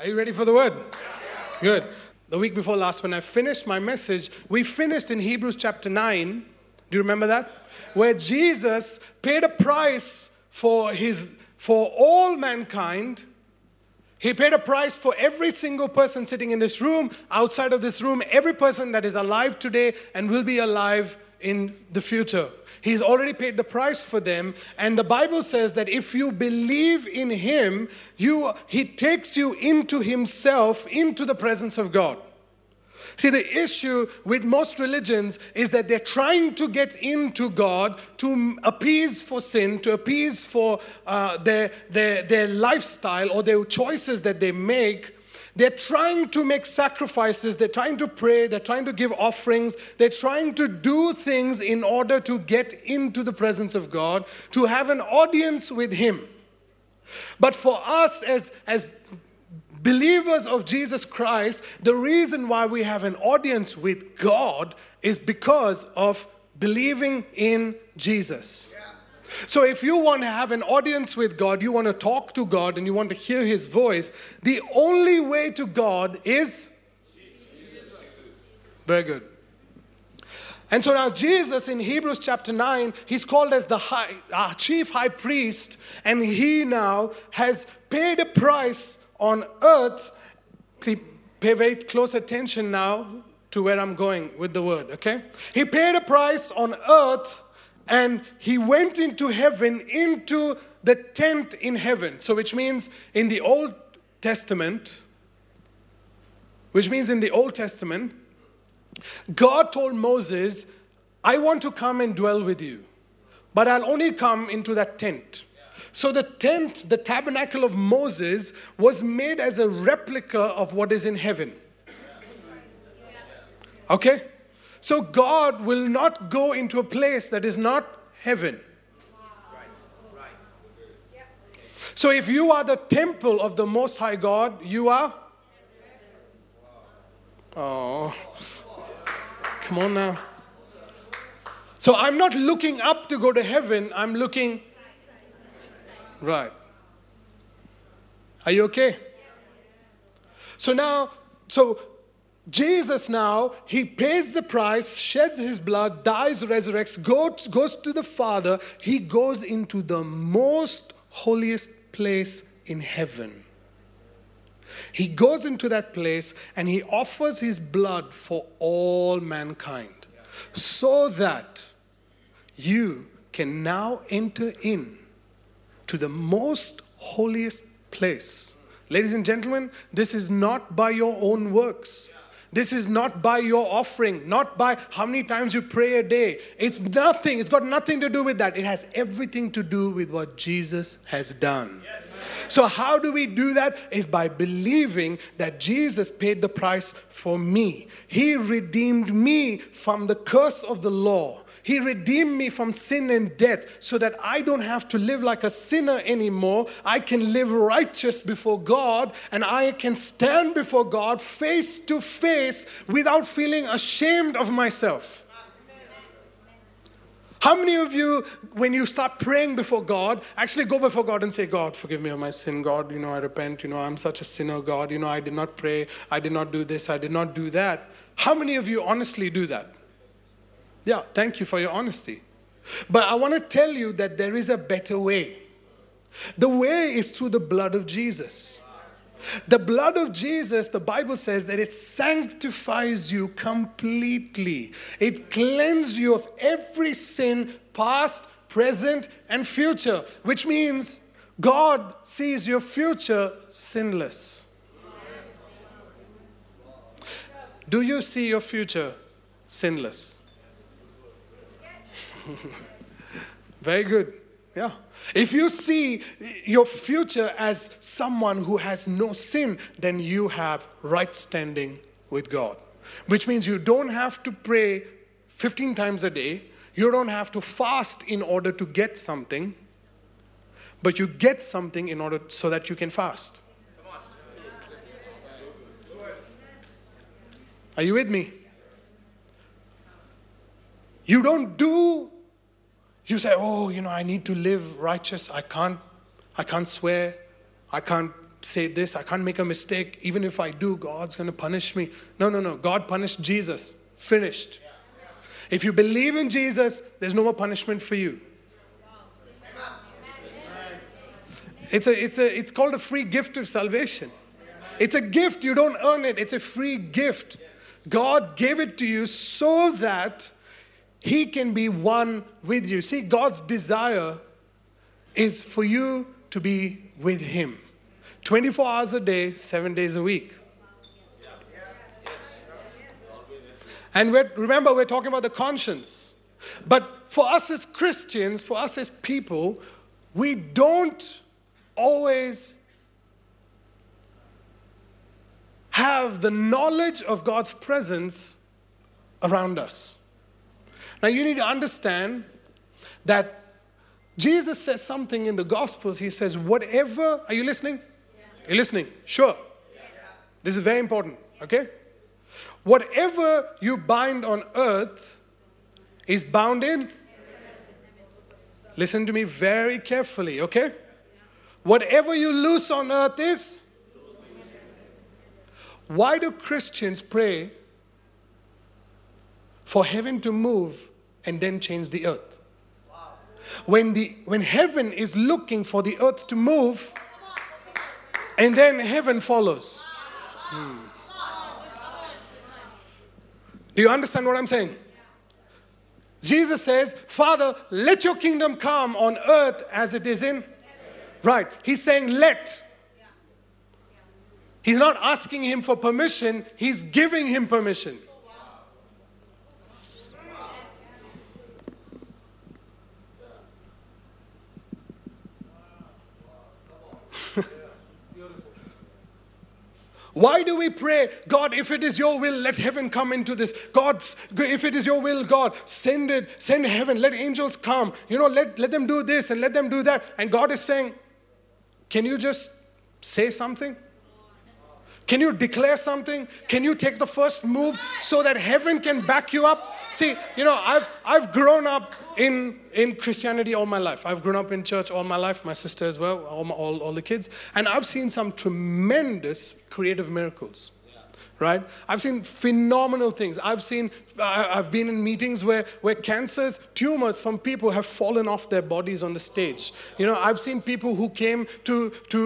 Are you ready for the word? Yeah. Good. The week before last, when I finished my message, we finished in Hebrews chapter 9. Do you remember that? Where Jesus paid a price for all mankind. He paid a price for every single person sitting in this room, outside of this room, every person that is alive today and will be alive in the future. He's already paid the price for them. And the Bible says that if you believe in Him, He takes you into Himself, into the presence of God. See, the issue with most religions is that they're trying to get into God to appease for sin, to appease for their lifestyle or their choices that they make. They're trying to make sacrifices, they're trying to pray, they're trying to give offerings, they're trying to do things in order to get into the presence of God, to have an audience with Him. But for us as believers of Jesus Christ, the reason why we have an audience with God is because of believing in Jesus. Yeah. So if you want to have an audience with God, you want to talk to God and you want to hear His voice, the only way to God is Jesus. Very good. And so now Jesus in Hebrews chapter 9, He's called as the chief high priest, and He now has paid a price on earth. Pay very close attention now to where I'm going with the word, okay? He paid a price on earth, and He went into heaven, into the tent in heaven. So which means in the Old Testament, God told Moses, I want to come and dwell with you, but I'll only come into that tent. So the tent, the tabernacle of Moses, was made as a replica of what is in heaven. Okay? So God will not go into a place that is not heaven. So if you are the temple of the Most High God, you are? Oh, come on now. So I'm not looking up to go to heaven, I'm looking. Right. Are you okay? So Jesus now, He pays the price, sheds His blood, dies, resurrects, goes to the Father. He goes into the most holiest place in heaven. He goes into that place and He offers His blood for all mankind so that you can now enter in to the most holiest place. Ladies and gentlemen, this is not by your own works. This is not by your offering, not by how many times you pray a day. It's nothing. It's got nothing to do with that. It has everything to do with what Jesus has done. Yes. So how do we do that? Is by believing that Jesus paid the price for me. He redeemed me from the curse of the law. He redeemed me from sin and death so that I don't have to live like a sinner anymore. I can live righteous before God, and I can stand before God face to face without feeling ashamed of myself. How many of you, when you start praying before God, actually go before God and say, God, forgive me of my sin. God, I repent. I'm such a sinner. God, I did not pray. I did not do this. I did not do that. How many of you honestly do that? Yeah, thank you for your honesty. But I want to tell you that there is a better way. The way is through the blood of Jesus. The blood of Jesus, the Bible says that it sanctifies you completely. It cleanses you of every sin, past, present, and future. Which means God sees your future sinless. Do you see your future sinless? Very good. Yeah. If you see your future as someone who has no sin, then you have right standing with God. Which means you don't have to pray 15 times a day. You don't have to fast in order to get something. But you get something in order so that you can fast. Are you with me? You don't do. You say, I need to live righteous. I can't swear. I can't say this, I can't make a mistake. Even if I do, God's going to punish me. No. God punished Jesus. Finished. If you believe in Jesus, there's no more punishment for you. It's called a free gift of salvation. It's a gift. You don't earn it. It's a free gift. God gave it to you so that He can be one with you. See, God's desire is for you to be with Him. 24 hours a day, 7 days a week. And remember, we're talking about the conscience. But for us as Christians, for us as people, we don't always have the knowledge of God's presence around us. Now, you need to understand that Jesus says something in the Gospels. He says, whatever, are you listening? You're listening? Sure. This is very important, okay? Whatever you bind on earth is bound in. Listen to me very carefully, okay? Whatever you loose on earth is. Why do Christians pray for heaven to move and then change the earth? When heaven is looking for the earth to move, and then heaven follows. Do you understand what I'm saying? Jesus says, Father, let your kingdom come on earth as it is in heaven. Right. He's saying let. He's not asking him for permission. He's giving him permission. Why do we pray, God, if it is your will, let heaven come into this. God, if it is your will, God, send it, send heaven, let angels come. You know, let them do this and let them do that. And God is saying, can you just say something? Can you declare something? Can you take the first move so that heaven can back you up? See, you know, I've grown up in Christianity all my life. I've grown up in church all my life, my sister as well, all the kids. And I've seen some tremendous creative miracles, right? I've seen phenomenal things. I've been in meetings where cancers, tumors from people have fallen off their bodies on the stage. You know, I've seen people who came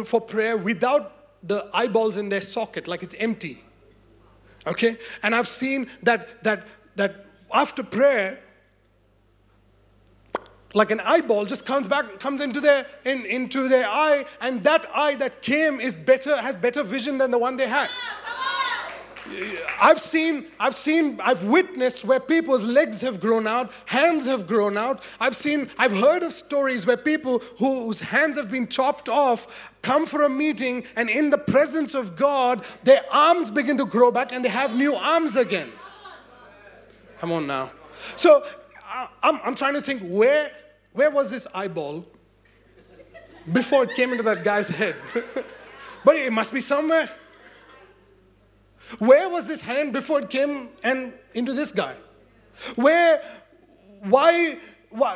for prayer without the eyeballs in their socket, like it's empty, okay? And I've seen that after prayer, like an eyeball just comes into their eye, and that eye that came has better vision than the one they had. I've witnessed where people's legs have grown out, hands have grown out. I've heard of stories where people whose hands have been chopped off come for a meeting, and in the presence of God, their arms begin to grow back and they have new arms again. Come on now. So I'm trying to think, where was this eyeball before it came into that guy's head? But it must be somewhere. Where was this hand before it came and into this guy? Why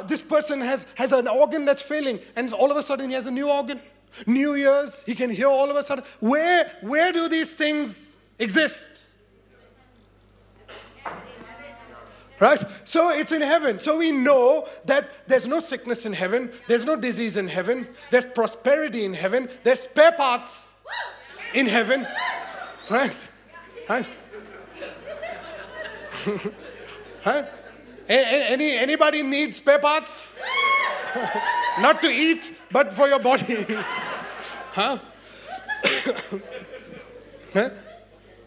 this person has an organ that's failing, and all of a sudden he has a new organ, new ears, he can hear all of a sudden. Where do these things exist? Right? So it's in heaven. So we know that there's no sickness in heaven, there's no disease in heaven, there's prosperity in heaven, there's spare parts in heaven. Right? Right? Right? Anybody need spare parts? Not to eat, but for your body. Huh? Right?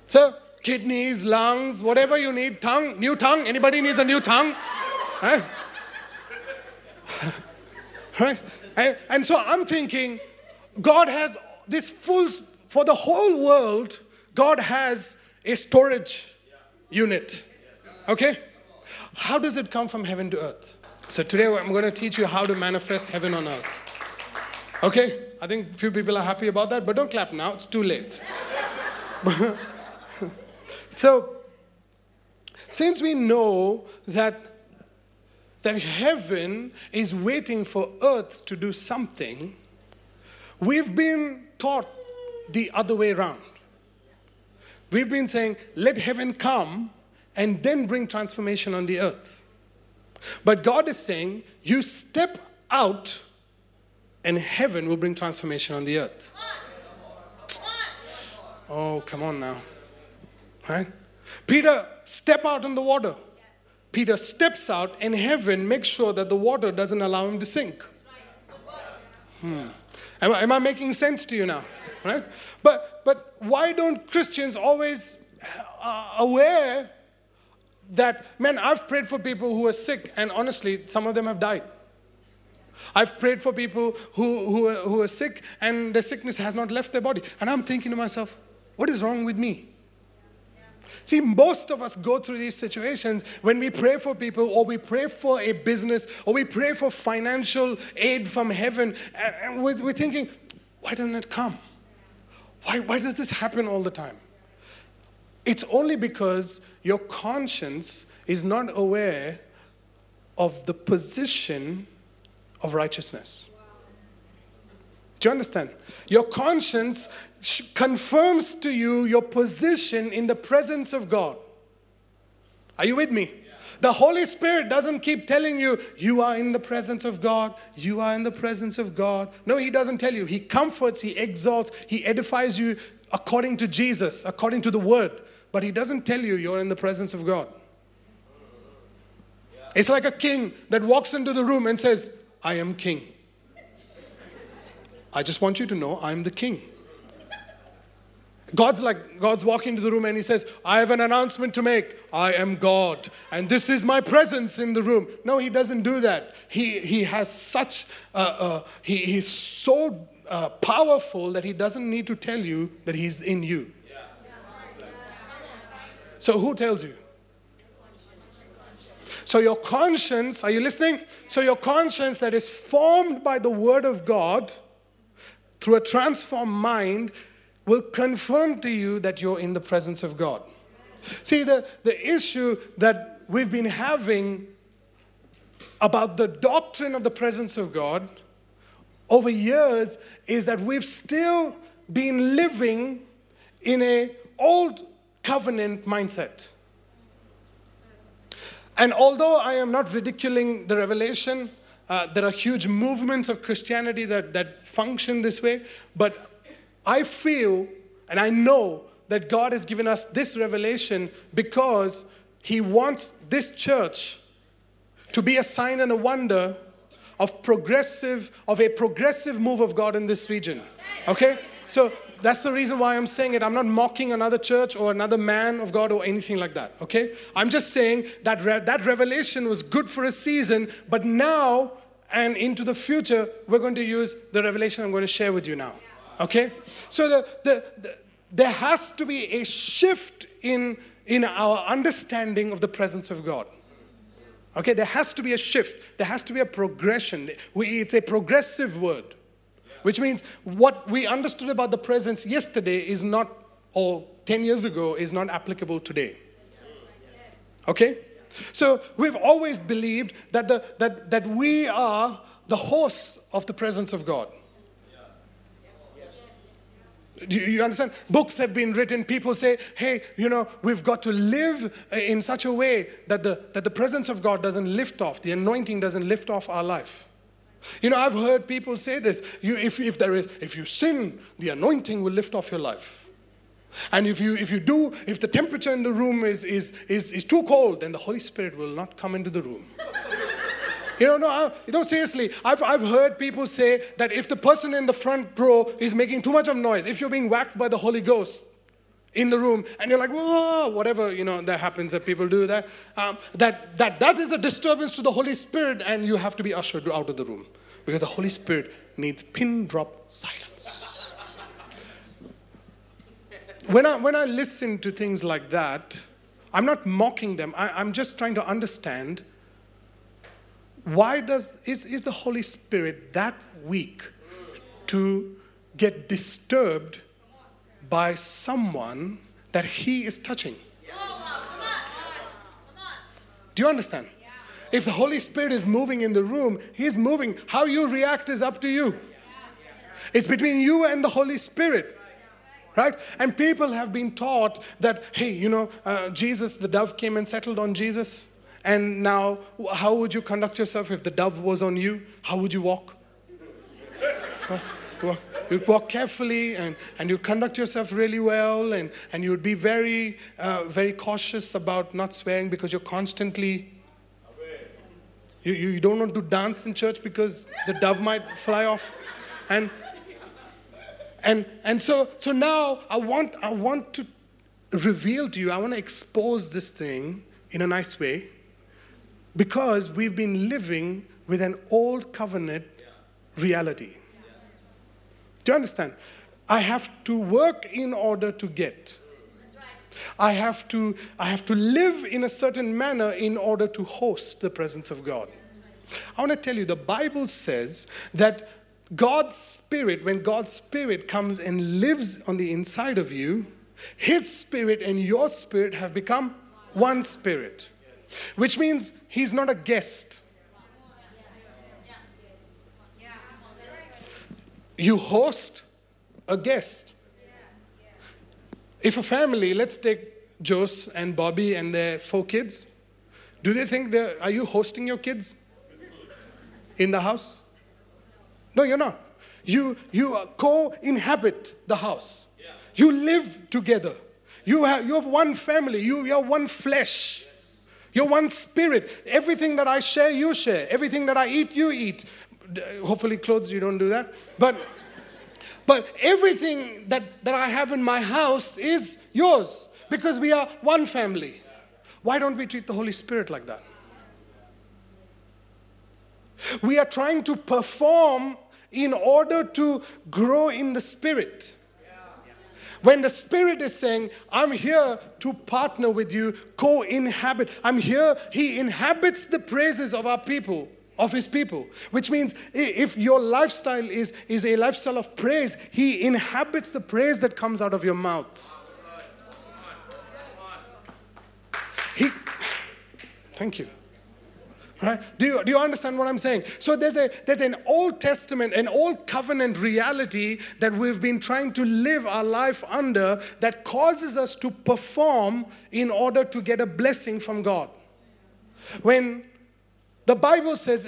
So, kidneys, lungs, whatever you need, tongue, new tongue. Anybody needs a new tongue? Right? Right? And so I'm thinking, God has this full, for the whole world, God has a storage unit, okay? How does it come from heaven to earth? So today I'm going to teach you how to manifest heaven on earth, okay? I think few people are happy about that, but don't clap now, it's too late. So, since we know that heaven is waiting for earth to do something, we've been taught the other way around. We've been saying, let heaven come and then bring transformation on the earth. But God is saying, you step out and heaven will bring transformation on the earth. Oh, come on now. Right? Peter, step out on the water. Peter steps out and heaven makes sure that the water doesn't allow him to sink. Am I making sense to you now? Right? But why don't Christians always aware that, man, I've prayed for people who are sick and honestly, some of them have died. I've prayed for people who are sick and their sickness has not left their body. And I'm thinking to myself, what is wrong with me? See, most of us go through these situations when we pray for people or we pray for a business or we pray for financial aid from heaven. And we're thinking, why doesn't it come? Why does this happen all the time? It's only because your conscience is not aware of the position of righteousness. Do you understand? Your conscience confirms to you your position in the presence of God. Are you with me? Yeah. The Holy Spirit doesn't keep telling you, you are in the presence of God, you are in the presence of God. No, He doesn't tell you. He comforts, He exalts, He edifies you according to Jesus, according to the Word. But He doesn't tell you you're in the presence of God. Yeah. It's like a king that walks into the room and says, I am king. I just want you to know I'm the king. God's walking into the room and He says, I have an announcement to make. I am God. And this is my presence in the room. No, He doesn't do that. He has such, He's so powerful that He doesn't need to tell you that He's in you. So who tells you? So your conscience, are you listening? So your conscience that is formed by the Word of God through a transformed mind will confirm to you that you're in the presence of God. See, the issue that we've been having about the doctrine of the presence of God over years is that we've still been living in an old covenant mindset. And although I am not ridiculing the revelation, there are huge movements of Christianity that function this way, but I feel and I know that God has given us this revelation because He wants this church to be a sign and a wonder of a progressive move of God in this region. Okay? So that's the reason why I'm saying it. I'm not mocking another church or another man of God or anything like that. Okay? I'm just saying that that revelation was good for a season, but now and into the future, we're going to use the revelation I'm going to share with you now. Okay? So there has to be a shift in our understanding of the presence of God. Okay? There has to be a shift. There has to be a progression. It's a progressive word. Which means what we understood about the presence yesterday is not, or 10 years ago, is not applicable today. Okay? So we've always believed that that we are the hosts of the presence of God. Do you understand? Books have been written. People say, hey, you know, we've got to live in such a way that the presence of God doesn't lift off. The anointing doesn't lift off our life. You know, I've heard people say this. If you sin, the anointing will lift off your life. And if the temperature in the room is too cold, then the Holy Spirit will not come into the room. You know, no, seriously, I've heard people say that if the person in the front row is making too much of noise, if you're being whacked by the Holy Ghost in the room, and you're like, whoa, whatever, you know, that happens, that people do that, that is a disturbance to the Holy Spirit, and you have to be ushered out of the room. Because the Holy Spirit needs pin drop silence. When I listen to things like that, I'm not mocking them. I'm just trying to understand, why is the Holy Spirit that weak to get disturbed by someone that He is touching? Do you understand? If the Holy Spirit is moving in the room, He's moving. How you react is up to you. It's between you and the Holy Spirit. Right? And people have been taught that, hey, you know, Jesus, the dove came and settled on Jesus. And now, how would you conduct yourself if the dove was on you? How would you walk? You'd walk carefully and you'd conduct yourself really well and you'd be very, very cautious about not swearing because you're constantly... You don't want to dance in church because the dove might fly off. And so now I want to reveal to you, I want to expose this thing in a nice way, because we've been living with an old covenant reality. Do you understand? I have to work in order to get. I have to live in a certain manner in order to host the presence of God. I want to tell you, the Bible says that God's Spirit, when God's Spirit comes and lives on the inside of you, His Spirit and your spirit have become one spirit. Which means He's not a guest. You host a guest. If a family, let's take Jose and Bobby and their 4 kids. Do they think are you hosting your kids in the house? No, you're not. You co-inhabit the house. Yeah. You live together. You have one family. You're one flesh. Yes. You're one spirit. Everything that I share, you share. Everything that I eat, you eat. Hopefully clothes, you don't do that. But everything that I have in my house is yours, because we are one family. Why don't we treat the Holy Spirit like that? We are trying to perform in order to grow in the Spirit. When the Spirit is saying, I'm here to partner with you, co-inhabit. I'm here, He inhabits the praises of our people. Of His people, which means if your lifestyle is a lifestyle of praise, He inhabits the praise that comes out of your mouth. Thank you. Right? Do you understand what I'm saying? So there's an Old Testament, an Old Covenant reality that we've been trying to live our life under that causes us to perform in order to get a blessing from God. When the Bible says,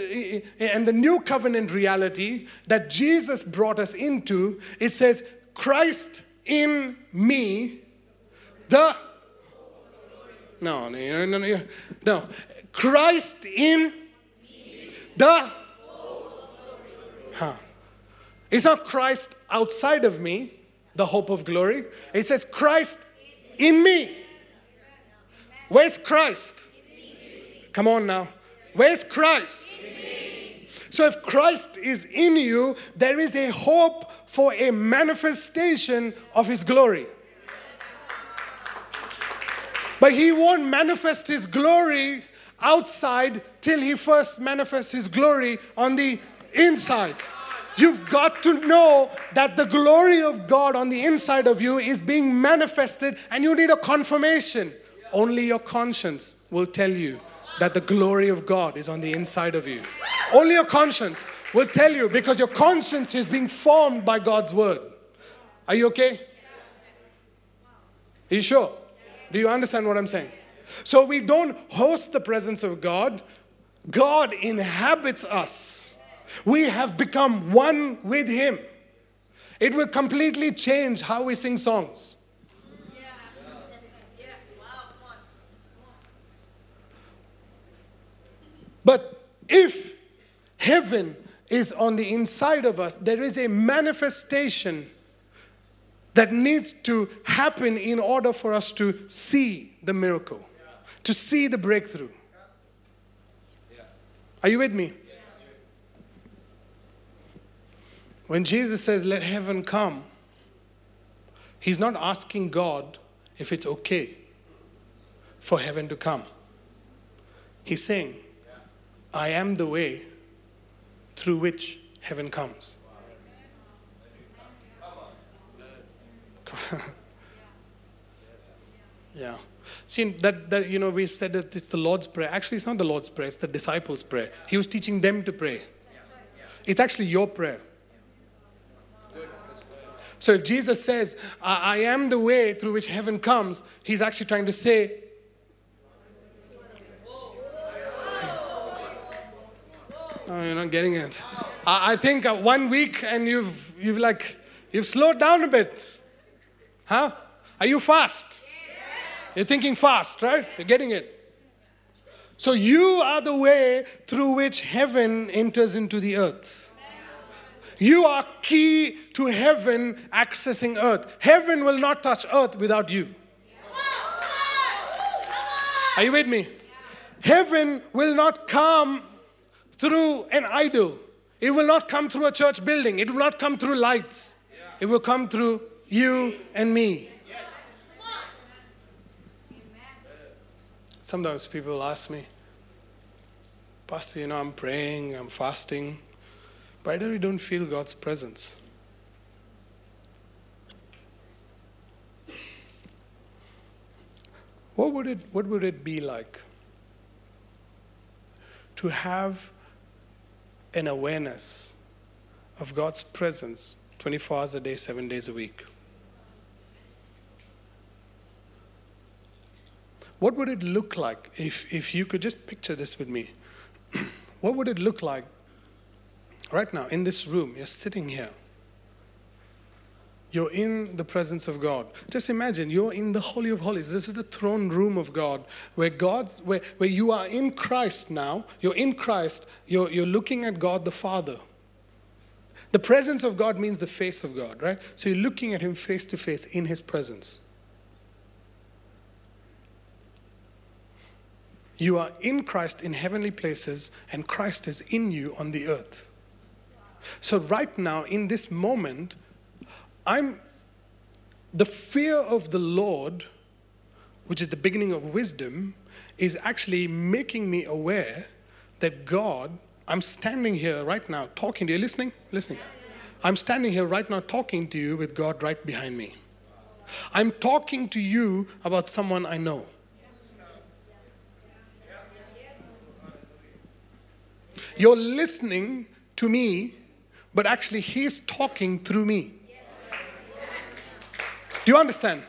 and the new covenant reality that Jesus brought us into, it says, Christ in me, Christ in me, It's not Christ outside of me, the hope of glory. It says Christ in me. Where's Christ? Come on now. Where's Christ? So if Christ is in you, there is a hope for a manifestation of His glory. But He won't manifest His glory outside till He first manifests His glory on the inside. You've got to know that the glory of God on the inside of you is being manifested, and you need a confirmation. Only your conscience will tell you that the glory of God is on the inside of you. Only your conscience will tell you, because your conscience is being formed by God's word. Are you okay? Are you sure? Do you understand what I'm saying? So we don't host the presence of God. God inhabits us. We have become one with Him. It will completely change how we sing songs. But if heaven is on the inside of us, there is a manifestation that needs to happen in order for us to see the miracle, to see the breakthrough. Are you with me? When Jesus says, let heaven come, He's not asking God if it's okay for heaven to come. He's saying, I am the way through which heaven comes. Yeah. See, that you know, we've said that it's the Lord's Prayer. Actually, it's not the Lord's Prayer, it's the disciples' prayer. He was teaching them to pray. It's actually your prayer. So if Jesus says, I am the way through which heaven comes, he's actually trying to say, oh, you're not getting it. I think 1 week and you've slowed down a bit. Huh? Are you fast? Yes. You're thinking fast, right? You're getting it. So you are the way through which heaven enters into the earth. You are key to heaven accessing earth. Heaven will not touch earth without you. Are you with me? Heaven will not come through an idol. It will not come through a church building. It will not come through lights. It will come through you and me. Sometimes people ask me, Pastor, you know, I'm praying, I'm fasting. Why do we don't feel God's presence? What would it be like to have an awareness of God's presence 24 hours a day, 7 days a week? What would it look like if you could just picture this with me? What would it look like right now in this room? You're sitting here. You're in the presence of God. Just imagine you're in the Holy of Holies. This is the throne room of God where where you are in Christ now. You're in Christ. You're looking at God the Father. The presence of God means the face of God, right? So you're looking at him face to face in his presence. You are in Christ in heavenly places, and Christ is in you on the earth. So right now, in this moment, the fear of the Lord, which is the beginning of wisdom, is actually making me aware that God, I'm standing here right now talking to you. Listening? Listening. I'm standing here right now talking to you with God right behind me. I'm talking to you about someone I know. You're listening to me, but actually he's talking through me. Do you understand?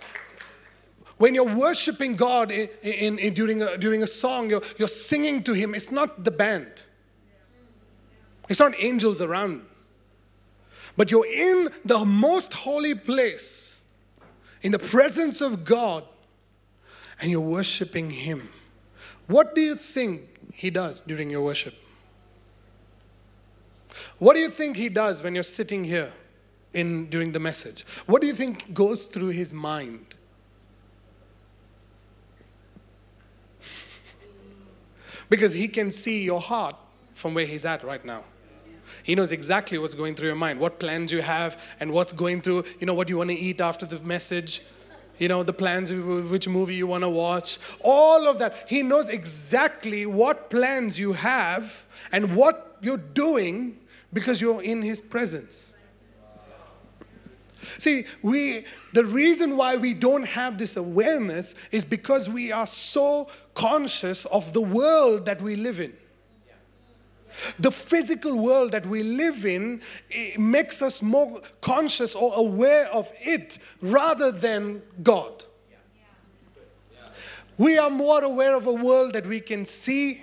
When you're worshiping God during a song, you're singing to him. It's not the band. It's not angels around. But you're in the most holy place, in the presence of God, and you're worshiping him. What do you think he does during your worship? What do you think he does when you're sitting here during the message? What do you think goes through his mind? Because he can see your heart from where he's at right now. He knows exactly what's going through your mind, what plans you have, and what's going through, you know, what you want to eat after the message, you know, the plans, which movie you want to watch, all of that. He knows exactly what plans you have and what you're doing because you're in his presence. See, the reason why we don't have this awareness is because we are so conscious of the world that we live in. The physical world that we live in, it makes us more conscious or aware of it rather than God. We are more aware of a world that we can see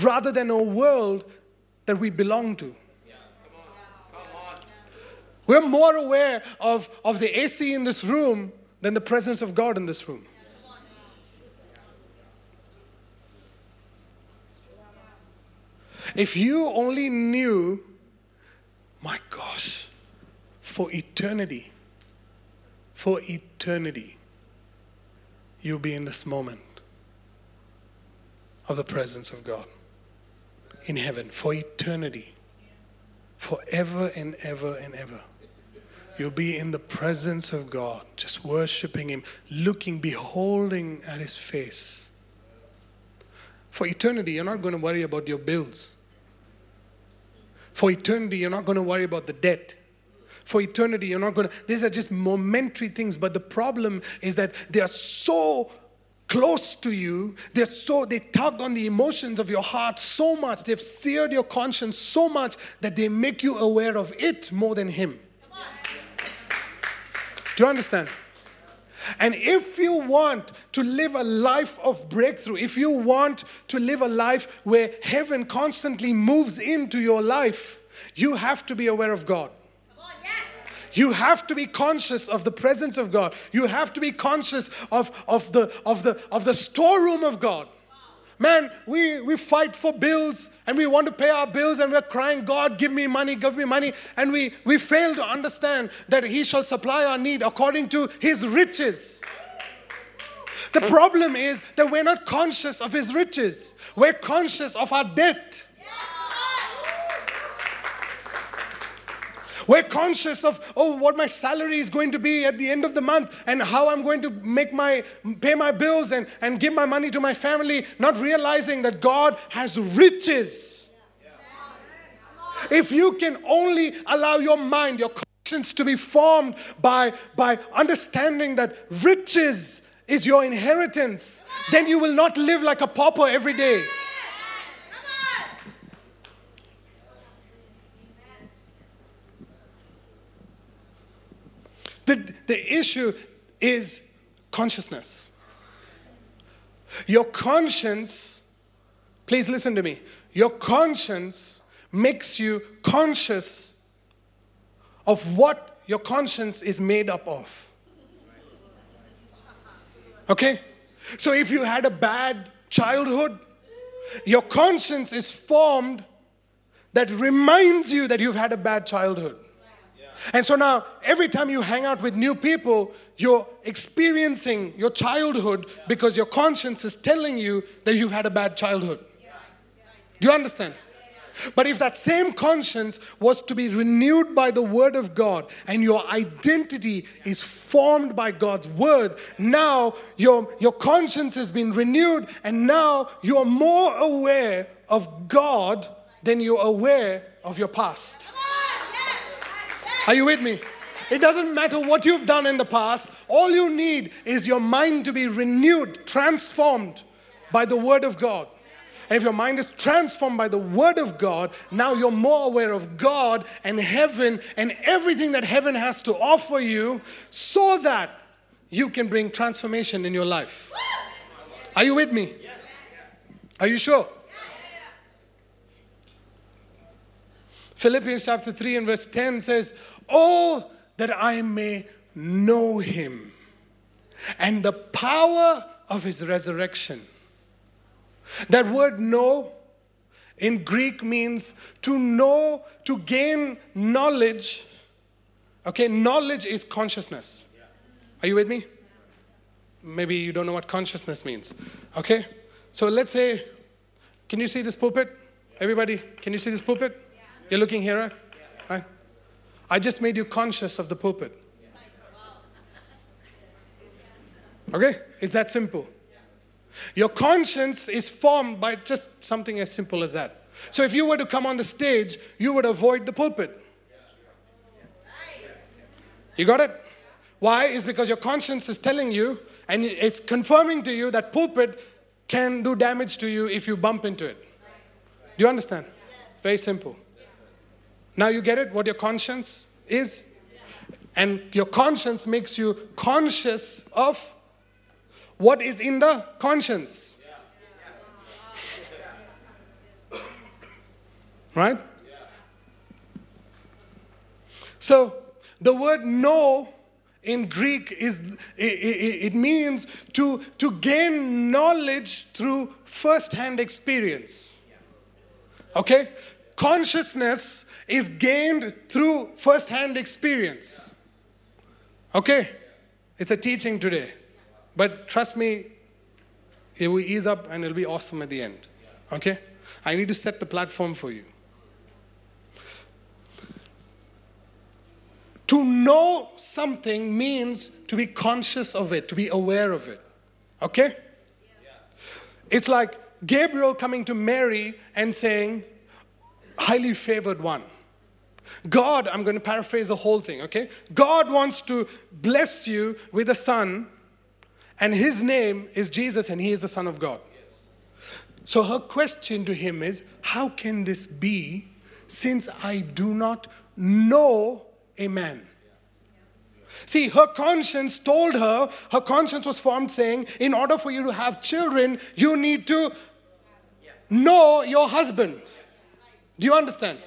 rather than a world that we belong to. Yeah. Come on. We're more aware of the AC in this room than the presence of God in this room. If you only knew, my gosh, for eternity, you'll be in this moment of the presence of God. In heaven, for eternity, forever and ever and ever. You'll be in the presence of God, just worshiping him, looking, beholding at his face. For eternity, you're not going to worry about your bills. For eternity, you're not going to worry about the debt. For eternity, you're not going to... These are just momentary things, but the problem is that they are so close to you, they tug on the emotions of your heart so much, they've seared your conscience so much that they make you aware of it more than him. Do you understand? And if you want to live a life of breakthrough, if you want to live a life where heaven constantly moves into your life, you have to be aware of God. You have to be conscious of the presence of God. You have to be conscious of the storeroom of God. Man, we fight for bills and we want to pay our bills and we're crying, God, give me money. And we fail to understand that He shall supply our need according to His riches. The problem is that we're not conscious of His riches. We're conscious of our debt. We're conscious of, oh, what my salary is going to be at the end of the month and how I'm going to pay my bills and give my money to my family, not realizing that God has riches. Yeah. If you can only allow your mind, your conscience to be formed by understanding that riches is your inheritance, then you will not live like a pauper every day. The issue is consciousness. Your conscience, please listen to me, your conscience makes you conscious of what your conscience is made up of. Okay? So if you had a bad childhood, your conscience is formed that reminds you that you've had a bad childhood. And so now, every time you hang out with new people, you're experiencing your childhood because your conscience is telling you that you've had a bad childhood. Do you understand? But if that same conscience was to be renewed by the Word of God and your identity is formed by God's Word, now your conscience has been renewed and now you're more aware of God than you're aware of your past. Are you with me? It doesn't matter what you've done in the past. All you need is your mind to be renewed, transformed by the Word of God. And if your mind is transformed by the Word of God, now you're more aware of God and heaven and everything that heaven has to offer you so that you can bring transformation in your life. Are you with me? Are you sure? Philippians chapter 3 and verse 10 says, "Oh, that I may know Him and the power of His resurrection." That word know in Greek means to know, to gain knowledge. Okay, knowledge is consciousness. Are you with me? Maybe you don't know what consciousness means. Okay, so let's say, can you see this pulpit? Everybody, can you see this pulpit? You're looking here, right? Right? I just made you conscious of the pulpit. Okay? It's that simple. Your conscience is formed by just something as simple as that. So if you were to come on the stage, you would avoid the pulpit. You got it? Why? It's because your conscience is telling you and it's confirming to you that pulpit can do damage to you if you bump into it. Do you understand? Very simple. Now you get it, what your conscience is? And your conscience makes you conscious of what is in the conscience. Right? So the word know in Greek is, it means to gain knowledge through first-hand experience. Okay? Consciousness is gained through first-hand experience. Okay? It's a teaching today. But trust me, it will ease up and it'll be awesome at the end. Okay? I need to set the platform for you. To know something means to be conscious of it, to be aware of it. Okay? It's like Gabriel coming to Mary and saying, "Highly favored one." God, I'm going to paraphrase the whole thing, okay? God wants to bless you with a son, and His name is Jesus, and He is the Son of God. So her question to Him is, how can this be since I do not know a man? See, her conscience told her, her conscience was formed saying, in order for you to have children, you need to know your husband. Do you understand?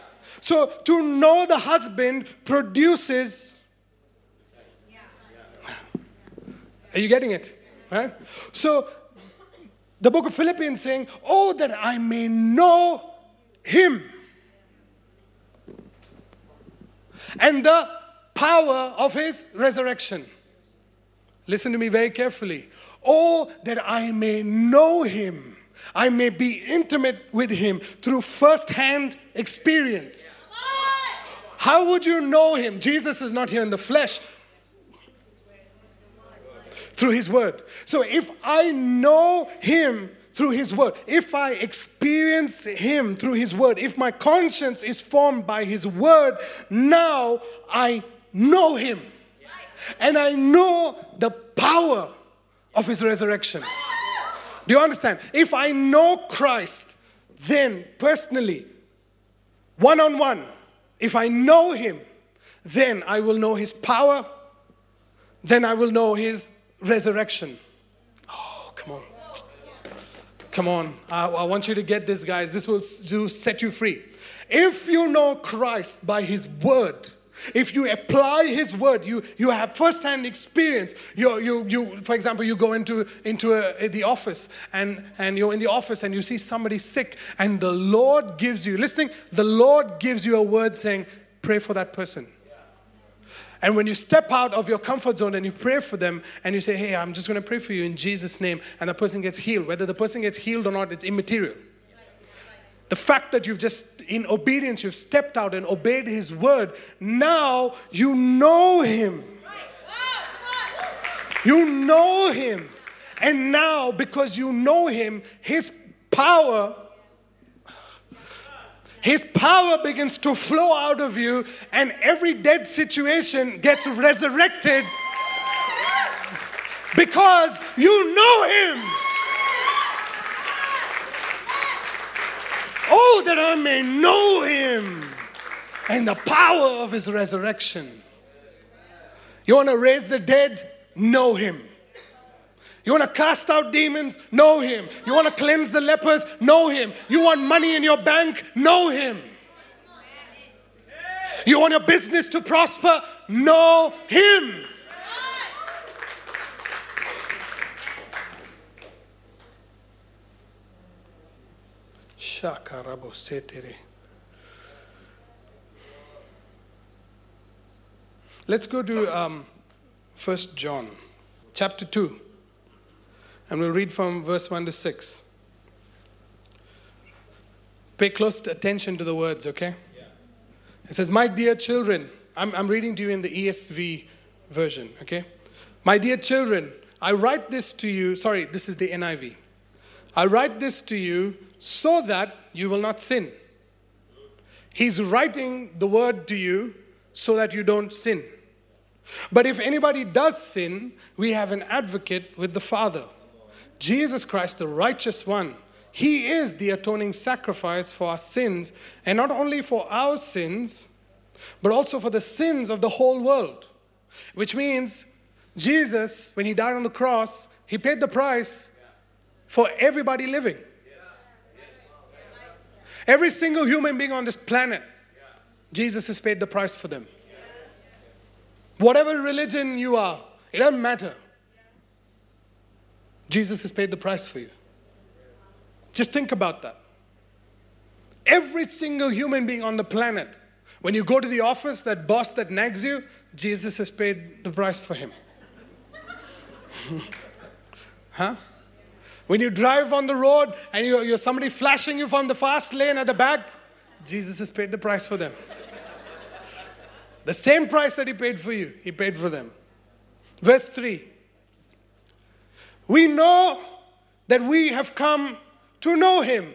So to know the husband produces... Are you getting it? Right? So the book of Philippians saying, oh, that I may know him and the power of his resurrection. Listen to me very carefully. Oh, that I may know him. I may be intimate with him through first-hand experience. How would you know him? Jesus is not here in the flesh. Through his word. So if I know him through his word, if I experience him through his word, if my conscience is formed by his word, now I know him. And I know the power of his resurrection. Do you understand? If I know Christ, then personally, one-on-one, if I know him, then I will know his power, then I will know his resurrection. Oh, come on. Come on. I want you to get this, guys. This will set you free. If you know Christ by his word, if you apply his word, you have first-hand experience. For example, you go into the office and you're in the office and you see somebody sick and the Lord gives you, listening, the Lord gives you a word saying, pray for that person. And when you step out of your comfort zone and you pray for them and you say, hey, I'm just going to pray for you in Jesus' name, and the person gets healed. Whether the person gets healed or not, it's immaterial. The fact that you've just, in obedience, you've stepped out and obeyed his word, now you know him. You know him. And now, because you know him, His power begins to flow out of you, and every dead situation gets resurrected because you know him. Oh, that I may know him and the power of his resurrection. You want to raise the dead? Know him. You want to cast out demons? Know him. You want to cleanse the lepers? Know him. You want money in your bank? Know him. You want your business to prosper? Know him. Shaka rabo setere. Let's go to 1 John chapter 2. And we'll read from verse 1 to 6. Pay close attention to the words, okay? Yeah. It says, my dear children, I'm reading to you in the ESV version, okay? My dear children, I write this to you. Sorry, this is the NIV. I write this to you so that you will not sin. He's writing the word to you so that you don't sin. But if anybody does sin, we have an advocate with the Father, Jesus Christ, the righteous one. He is the atoning sacrifice for our sins, and not only for our sins, but also for the sins of the whole world. Which means Jesus, when he died on the cross, he paid the price for everybody living. Every single human being on this planet, Jesus has paid the price for them. Whatever religion you are, it doesn't matter. Jesus has paid the price for you. Just think about that. Every single human being on the planet, when you go to the office, that boss that nags you, Jesus has paid the price for him. Huh? When you drive on the road and you're somebody flashing you from the fast lane at the back, Jesus has paid the price for them. The same price that he paid for you, he paid for them. Verse 3. We know that we have come to know him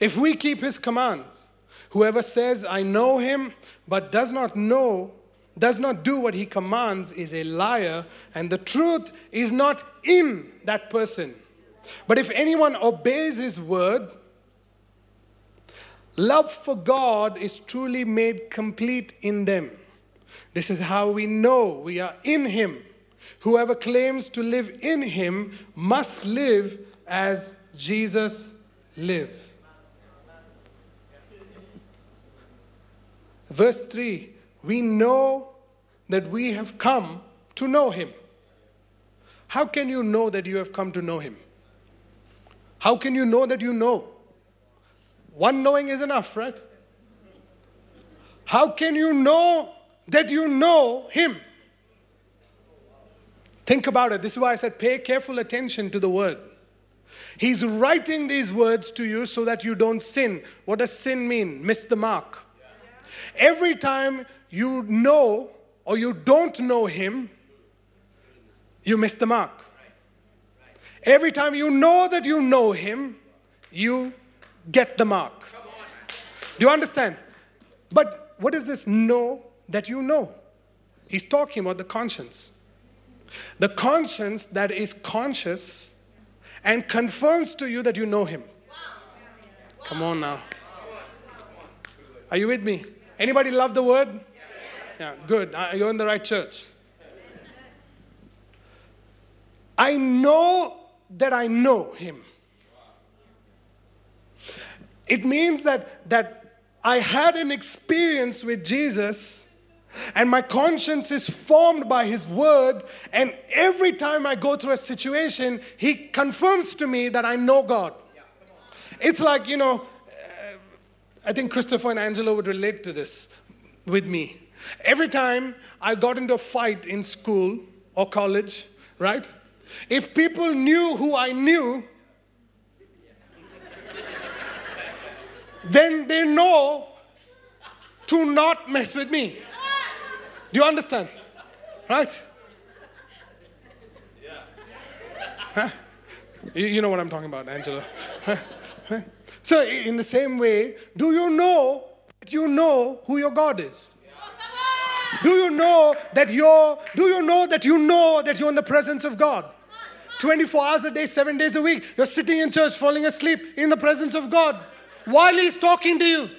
if we keep his commands. Whoever says, I know him, but does not do what he commands is a liar, and the truth is not in that person. But if anyone obeys his word, love for God is truly made complete in them. This is how we know we are in him. Whoever claims to live in him must live as Jesus lived. Verse 3, we know that we have come to know him. How can you know that you have come to know him? How can you know that you know? One knowing is enough, right? How can you know that you know him? Think about it. This is why I said pay careful attention to the word. He's writing these words to you so that you don't sin. What does sin mean? Miss the mark. Every time you know or you don't know him, you miss the mark. Every time you know that you know him, you get the mark. Do you understand? But what is this know that you know? He's talking about the conscience. The conscience that is conscious and confirms to you that you know him. Come on now. Are you with me? Anybody love the word? Yeah, good. You're in the right church. I know that I know him. It means that I had an experience with Jesus and my conscience is formed by his word, and every time I go through a situation, he confirms to me that I know God. It's like, you know, I think Christopher and Angelo would relate to this with me. Every time I got into a fight in school or college, right? If people knew who I knew, then they know to not mess with me. Do you understand? Right? Huh? You know what I'm talking about, Angela. Huh? So in the same way, do you know that you know who your God is? Do you know that you're in the presence of God? 24 hours a day, 7 days a week, you're sitting in church, falling asleep in the presence of God while he's talking to you.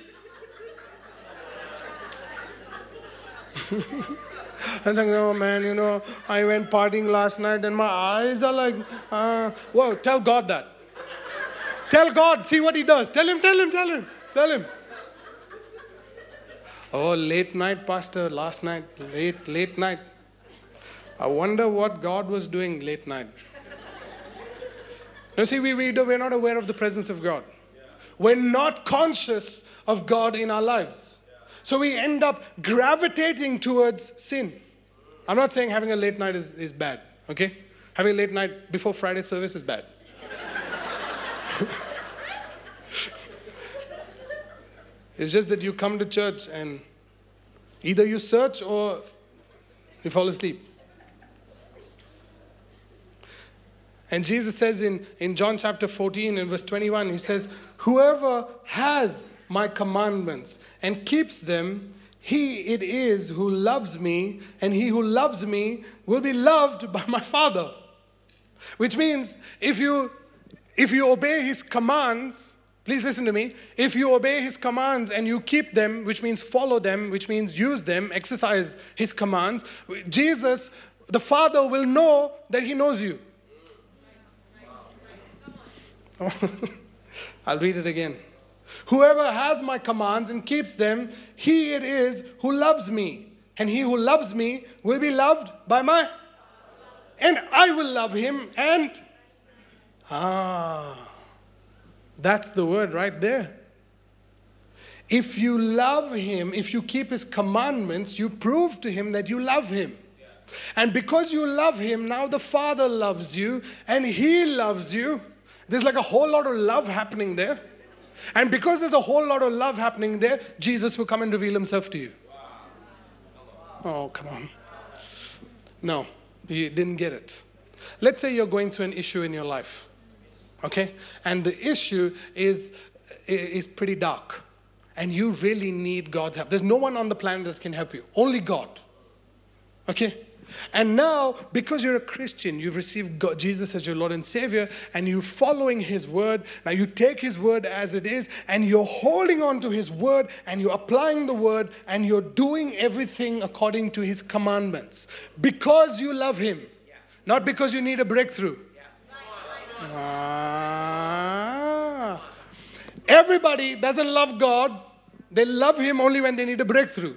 I'm like, no man, you know, I went partying last night and my eyes are like, whoa, tell God that. Tell God, see what he does. Tell him. Oh, late night, pastor, last night, late night. I wonder what God was doing late night. No, see, we're not aware of the presence of God. We're not conscious of God in our lives. So we end up gravitating towards sin. I'm not saying having a late night is bad, okay? Having a late night before Friday service is bad. It's just that you come to church and either you search or you fall asleep. And Jesus says in John chapter 14 and verse 21, he says, whoever has my commandments and keeps them, he it is who loves me, and he who loves me will be loved by my Father. Which means if you obey his commands, please listen to me, if you obey his commands and you keep them, which means follow them, which means use them, exercise his commands, Jesus, the Father, will know that he knows you. I'll read it again. Whoever has my commands and keeps them, he it is who loves me. And he who loves me will be loved by my... and I will love him and... that's the word right there. If you love him, if you keep his commandments, you prove to him that you love him. And because you love him, now the Father loves you and he loves you. There's like a whole lot of love happening there. And because there's a whole lot of love happening there, Jesus will come and reveal himself to you. Oh, come on. No, you didn't get it. Let's say you're going through an issue in your life. Okay? And the issue is pretty dark. And you really need God's help. There's no one on the planet that can help you. Only God. Okay? And now, because you're a Christian, you've received God, Jesus as your Lord and Savior, and you're following His Word. Now you take His Word as it is, and you're holding on to His Word, and you're applying the Word, and you're doing everything according to His commandments. Because you love Him, not because you need a breakthrough. Everybody doesn't love God. They love Him only when they need a breakthrough.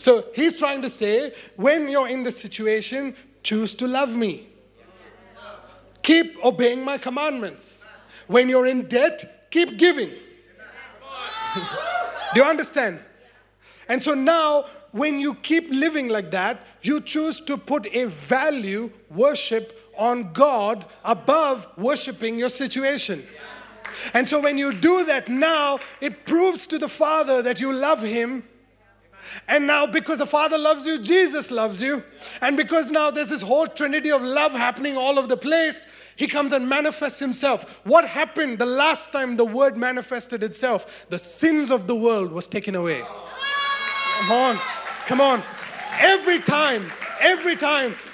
So He's trying to say, when you're in this situation, choose to love me. Keep obeying my commandments. When you're in debt, keep giving. Do you understand? And so now, when you keep living like that, you choose to put a value, worship on God above worshiping your situation. And so when you do that now, it proves to the Father that you love Him. And now, because the Father loves you, Jesus loves you. And because now there's this whole trinity of love happening all over the place, He comes and manifests Himself. What happened the last time the Word manifested itself? The sins of the world was taken away. Come on, come on. Every time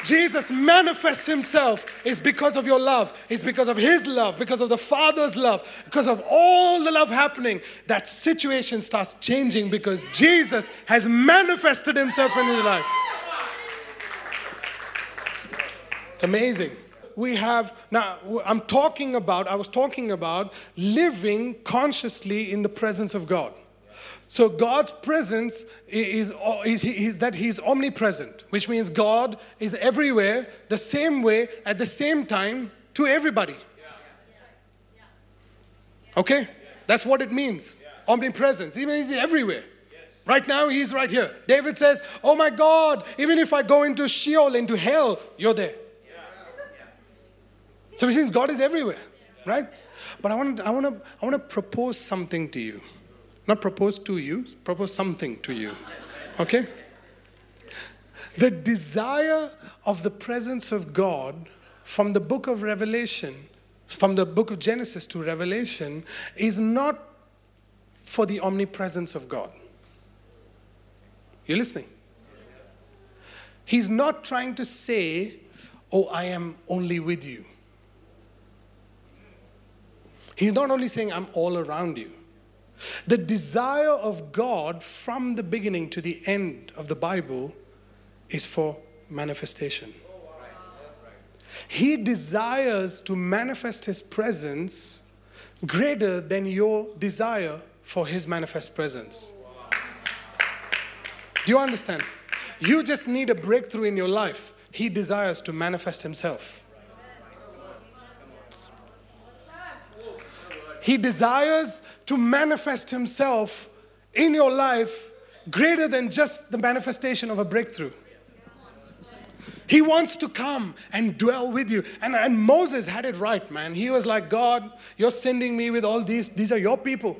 Jesus manifests Himself, is because of your love. It's because of His love, because of the Father's love, because of all the love happening. That situation starts changing because Jesus has manifested Himself in your life. It's amazing. We have, now I was talking about living consciously in the presence of God. So God's presence is that He's omnipresent, which means God is everywhere, the same way, at the same time, to everybody. Okay? That's what it means. Omnipresence. Even He's everywhere. Right now, He's right here. David says, oh my God, even if I go into Sheol, into hell, you're there. So which means God is everywhere, right? But I want to propose something to you. Not propose to you, propose something to you, okay? The desire of the presence of God from the book of Revelation, from the book of Genesis to Revelation, is not for the omnipresence of God. You're listening? He's not trying to say, oh, I am only with you. He's not only saying, I'm all around you. The desire of God from the beginning to the end of the Bible is for manifestation. He desires to manifest His presence greater than your desire for His manifest presence. Do you understand? You just need a breakthrough in your life. He desires to manifest Himself. He desires to manifest Himself in your life greater than just the manifestation of a breakthrough. He wants to come and dwell with you. And Moses had it right, man. He was like, God, you're sending me with all these are your people.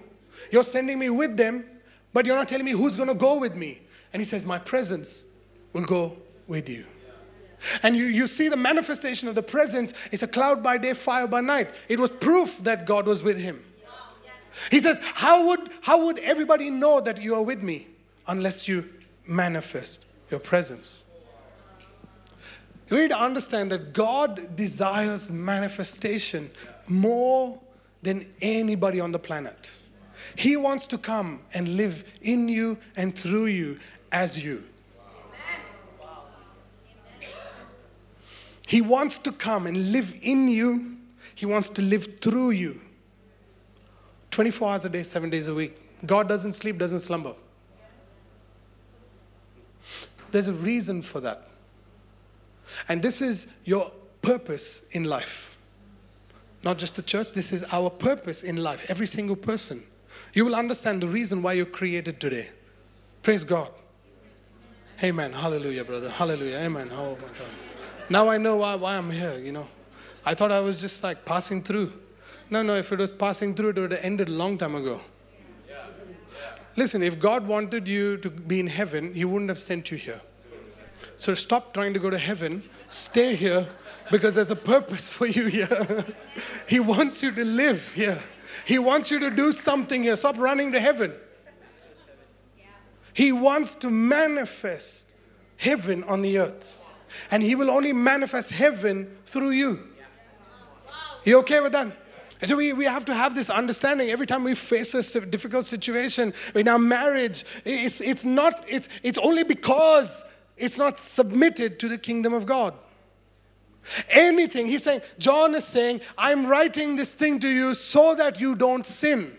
You're sending me with them, but you're not telling me who's going to go with me. And He says, my presence will go with you. And you see the manifestation of the presence. It's a cloud by day, fire by night. It was proof that God was with him. He says, how would everybody know that you are with me unless you manifest your presence? You need to understand that God desires manifestation more than anybody on the planet. He wants to come and live in you and through you as you. He wants to come and live in you. He wants to live through you. 24 hours a day, 7 days a week. God doesn't sleep, doesn't slumber. There's a reason for that. And this is your purpose in life. Not just the church, this is our purpose in life. Every single person. You will understand the reason why you're created today. Praise God. Amen. Hallelujah, brother. Hallelujah. Amen. Oh, my God. Now I know why I'm here, you know. I thought I was just like passing through. No, if it was passing through, it would have ended a long time ago. Yeah. Listen, if God wanted you to be in heaven, He wouldn't have sent you here. So stop trying to go to heaven. Stay here because there's a purpose for you here. He wants you to live here. He wants you to do something here. Stop running to heaven. He wants to manifest heaven on the earth. And He will only manifest heaven through you. You okay with that? And so we have to have this understanding every time we face a difficult situation in our marriage. It's only because it's not submitted to the kingdom of God. Anything, he's saying, John is saying, I'm writing this thing to you so that you don't sin.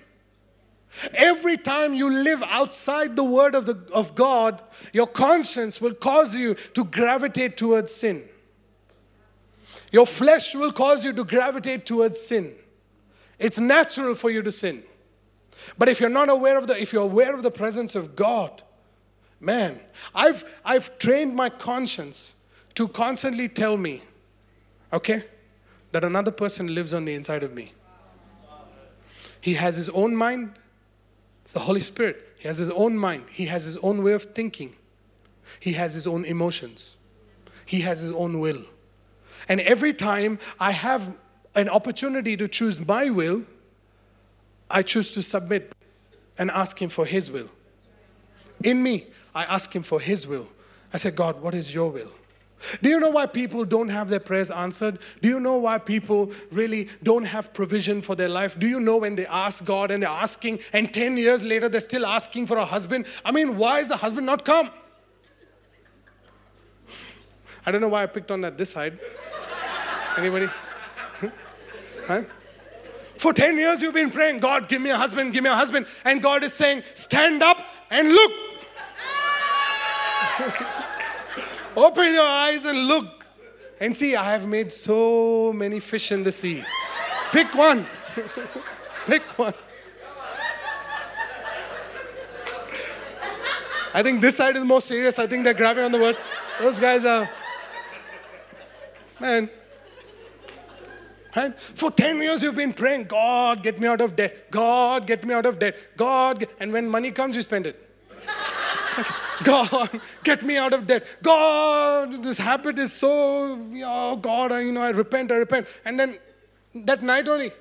Every time you live outside the word of God, your conscience will cause you to gravitate towards sin. Your flesh will cause you to gravitate towards sin. It's natural for you to sin. But if you're not aware of if you're aware of the presence of God, man, I've trained my conscience to constantly tell me, okay, that another person lives on the inside of me. He has his own mind. It's the Holy Spirit. He has his own mind. He has his own way of thinking. He has his own emotions. He has his own will. And every time I have an opportunity to choose my will, I choose to submit and ask Him for His will. In me, I ask Him for His will. I say, God, what is your will? Do you know why people don't have their prayers answered? Do you know why people really don't have provision for their life? Do you know when they ask God and they're asking and 10 years later they're still asking for a husband? I mean, why is the husband not come? I don't know why I picked on that this side. Anybody? Right? For 10 years you've been praying, God, give me a husband, give me a husband. And God is saying, stand up and look. Open your eyes and look and see, I have made so many fish in the sea. Pick one. Pick one. I think this side is more serious. I think they're grabbing on the word. Those guys are, man. Right? For 10 years you've been praying, God, get me out of debt. God, get me out of debt. God, and when money comes, you spend it. God, get me out of debt. God, this habit is so, oh God, I repent. And then that night only,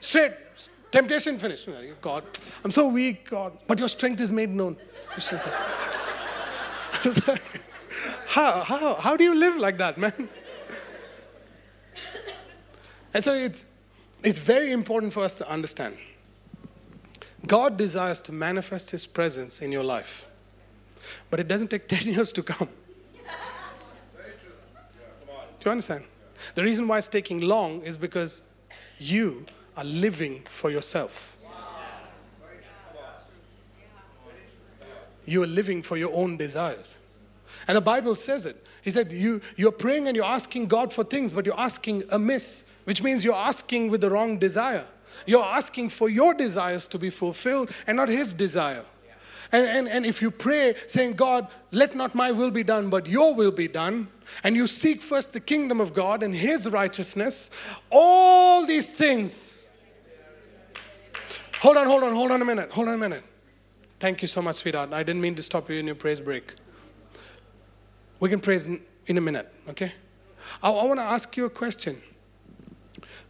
straight, temptation finished. God, I'm so weak, God. But your strength is made known. I was like, how do you live like that, man? And so it's very important for us to understand. God desires to manifest His presence in your life. But it doesn't take 10 years to come. Do you understand? The reason why it's taking long is because you are living for yourself. You are living for your own desires. And the Bible says it. He said, you're praying and you're asking God for things, but you're asking amiss, which means you're asking with the wrong desire. You're asking for your desires to be fulfilled and not His desire. And if you pray saying, God, let not my will be done, but your will be done, and you seek first the kingdom of God and His righteousness, all these things. Hold on a minute. Thank you so much, sweetheart. I didn't mean to stop you in your praise break. We can praise in a minute, okay? I want to ask you a question.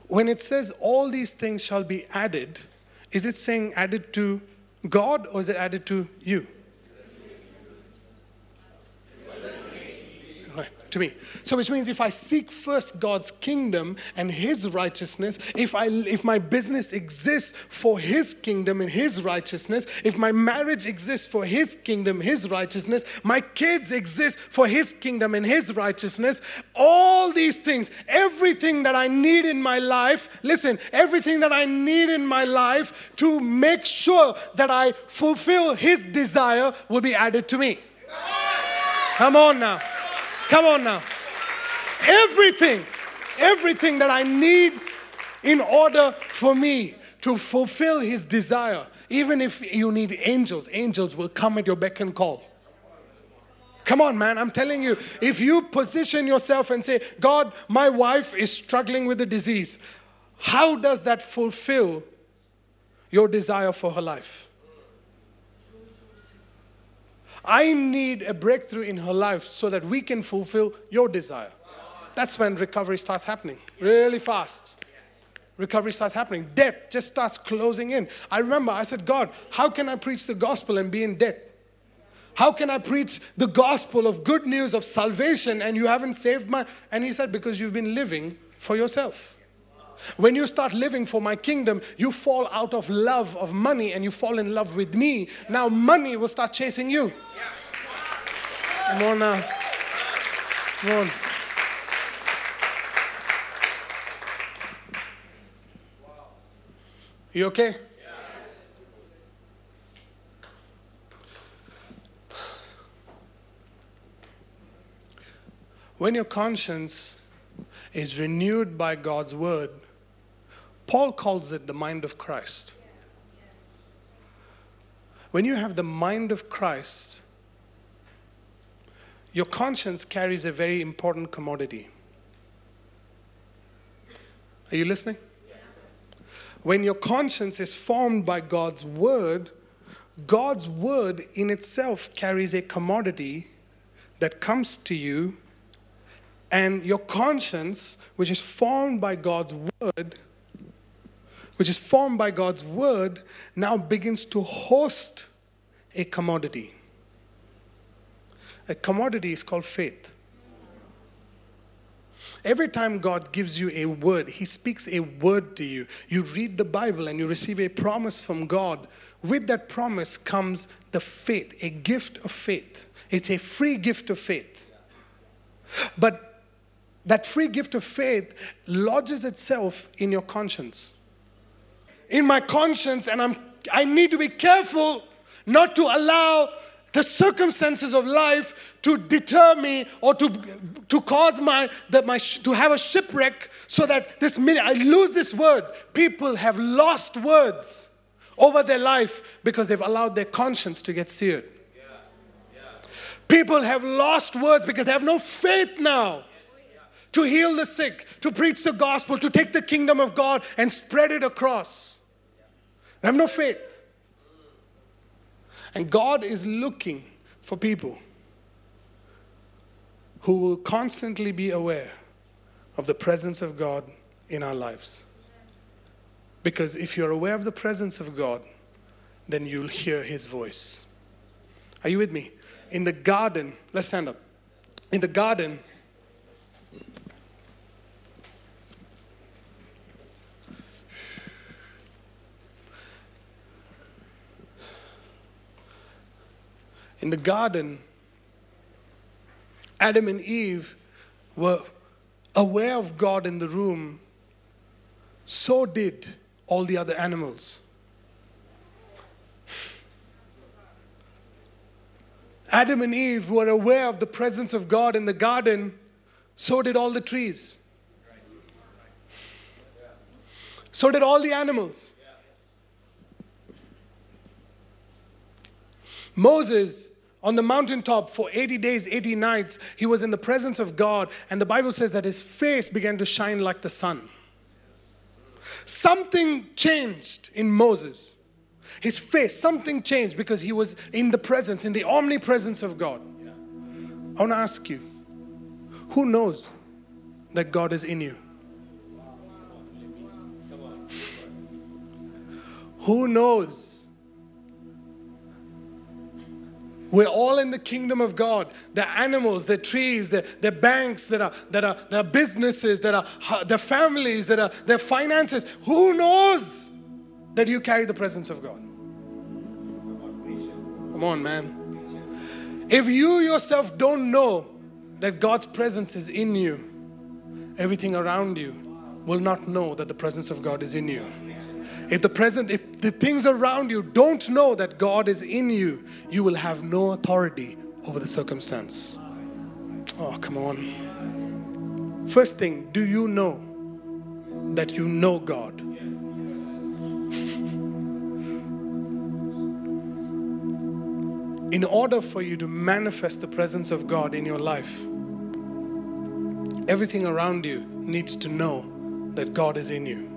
When it says all these things shall be added, is it saying added to God, or is it added to you? Right, to me. So which means if I seek first God's kingdom and His righteousness, if my business exists for His kingdom and His righteousness, if my marriage exists for His kingdom, His righteousness, my kids exist for His kingdom and His righteousness, all these things, everything that I need in my life, listen, everything that I need in my life to make sure that I fulfill His desire will be added to me. Come on now. Everything that I need in order for me to fulfill His desire. Even if you need angels, angels will come at your beck and call. Come on, man, I'm telling you. If you position yourself and say, God, my wife is struggling with a disease. How does that fulfill your desire for her life? I need a breakthrough in her life so that we can fulfill your desire. That's when recovery starts happening really fast. Recovery starts happening. Debt just starts closing in. I remember I said, God, how can I preach the gospel and be in debt? How can I preach the gospel of good news of salvation and you haven't saved my... And he said, because you've been living for yourself. When you start living for my kingdom, you fall out of love of money and you fall in love with me. Now money will start chasing you. Come on now. Come on. You okay? Yes. When your conscience is renewed by God's word, Paul calls it the mind of Christ. When you have the mind of Christ, your conscience carries a very important commodity. Are you listening? When your conscience is formed by God's word in itself carries a commodity that comes to you, and your conscience, which is formed by God's word, now begins to host a commodity. A commodity is called faith. Every time God gives you a word, He speaks a word to you. You read the Bible and you receive a promise from God. With that promise comes the faith, a gift of faith. It's a free gift of faith. But that free gift of faith lodges itself in your conscience. In my conscience, and I need to be careful not to allow the circumstances of life to deter me or to cause to have a shipwreck, so that this minute I lose this word. People have lost words over their life because they've allowed their conscience to get seared. Yeah. Yeah. People have lost words because they have no faith now. Yes. Yeah. To heal the sick, to preach the gospel, to take the kingdom of God and spread it across. Yeah. They have no faith. And God is looking for people who will constantly be aware of the presence of God in our lives. Because if you're aware of the presence of God, then you'll hear His voice. Are you with me? In the garden, let's stand up. In the garden, Adam and Eve were aware of God in the room. So did all the other animals. Adam and Eve were aware of the presence of God in the garden. So did all the trees. So did all the animals. Moses, on the mountaintop for 80 days, 80 nights, he was in the presence of God, and the Bible says that his face began to shine like the sun. Something changed in Moses. His face, something changed because he was in the presence, in the omnipresence of God. I want to ask you, who knows that God is in you? Who knows? We're all in the kingdom of God. The animals, the trees, the banks, there are businesses, there are the families, there are finances. Who knows that you carry the presence of God? Come on, man. If you yourself don't know that God's presence is in you, everything around you will not know that the presence of God is in you. If the things around you don't know that God is in you, you will have no authority over the circumstance. Oh, come on. First thing, do you know that you know God? In order for you to manifest the presence of God in your life, everything around you needs to know that God is in you.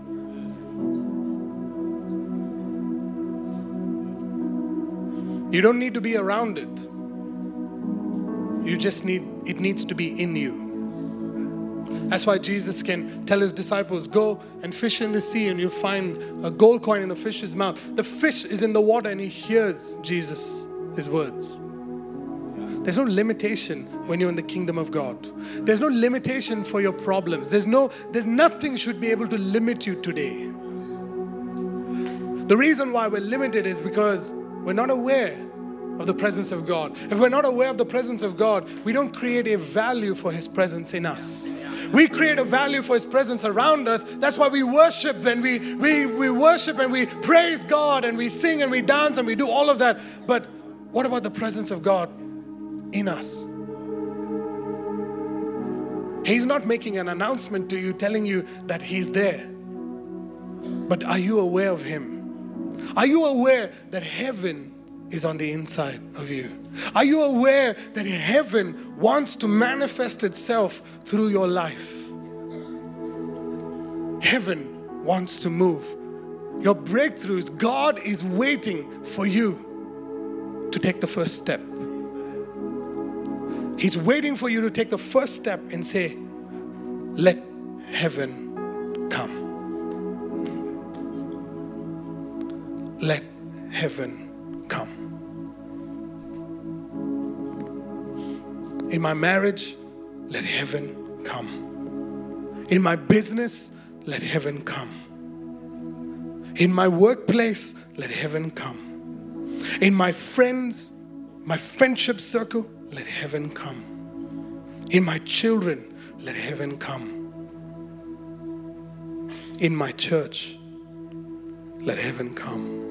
You don't need to be around it. You just need, it needs to be in you. That's why Jesus can tell His disciples, go and fish in the sea and you'll find a gold coin in the fish's mouth. The fish is in the water and he hears Jesus' words. There's no limitation when you're in the kingdom of God. There's no limitation for your problems. There's nothing should be able to limit you today. The reason why we're limited is because we're not aware of the presence of God. If we're not aware of the presence of God, we don't create a value for His presence in us. We create a value for His presence around us. That's why we worship and we worship and we praise God and we sing and we dance and we do all of that. But what about the presence of God in us? He's not making an announcement to you telling you that He's there. But are you aware of Him? Are you aware that heaven is on the inside of you? Are you aware that heaven wants to manifest itself through your life? Heaven wants to move. Your breakthroughs, God is waiting for you to take the first step. He's waiting for you to take the first step and say, let heaven come. Let heaven come. In my marriage, let heaven come. In my business, let heaven come. In my workplace, let heaven come. In my friends, my friendship circle, let heaven come. In my children, let heaven come. In my church, let heaven come.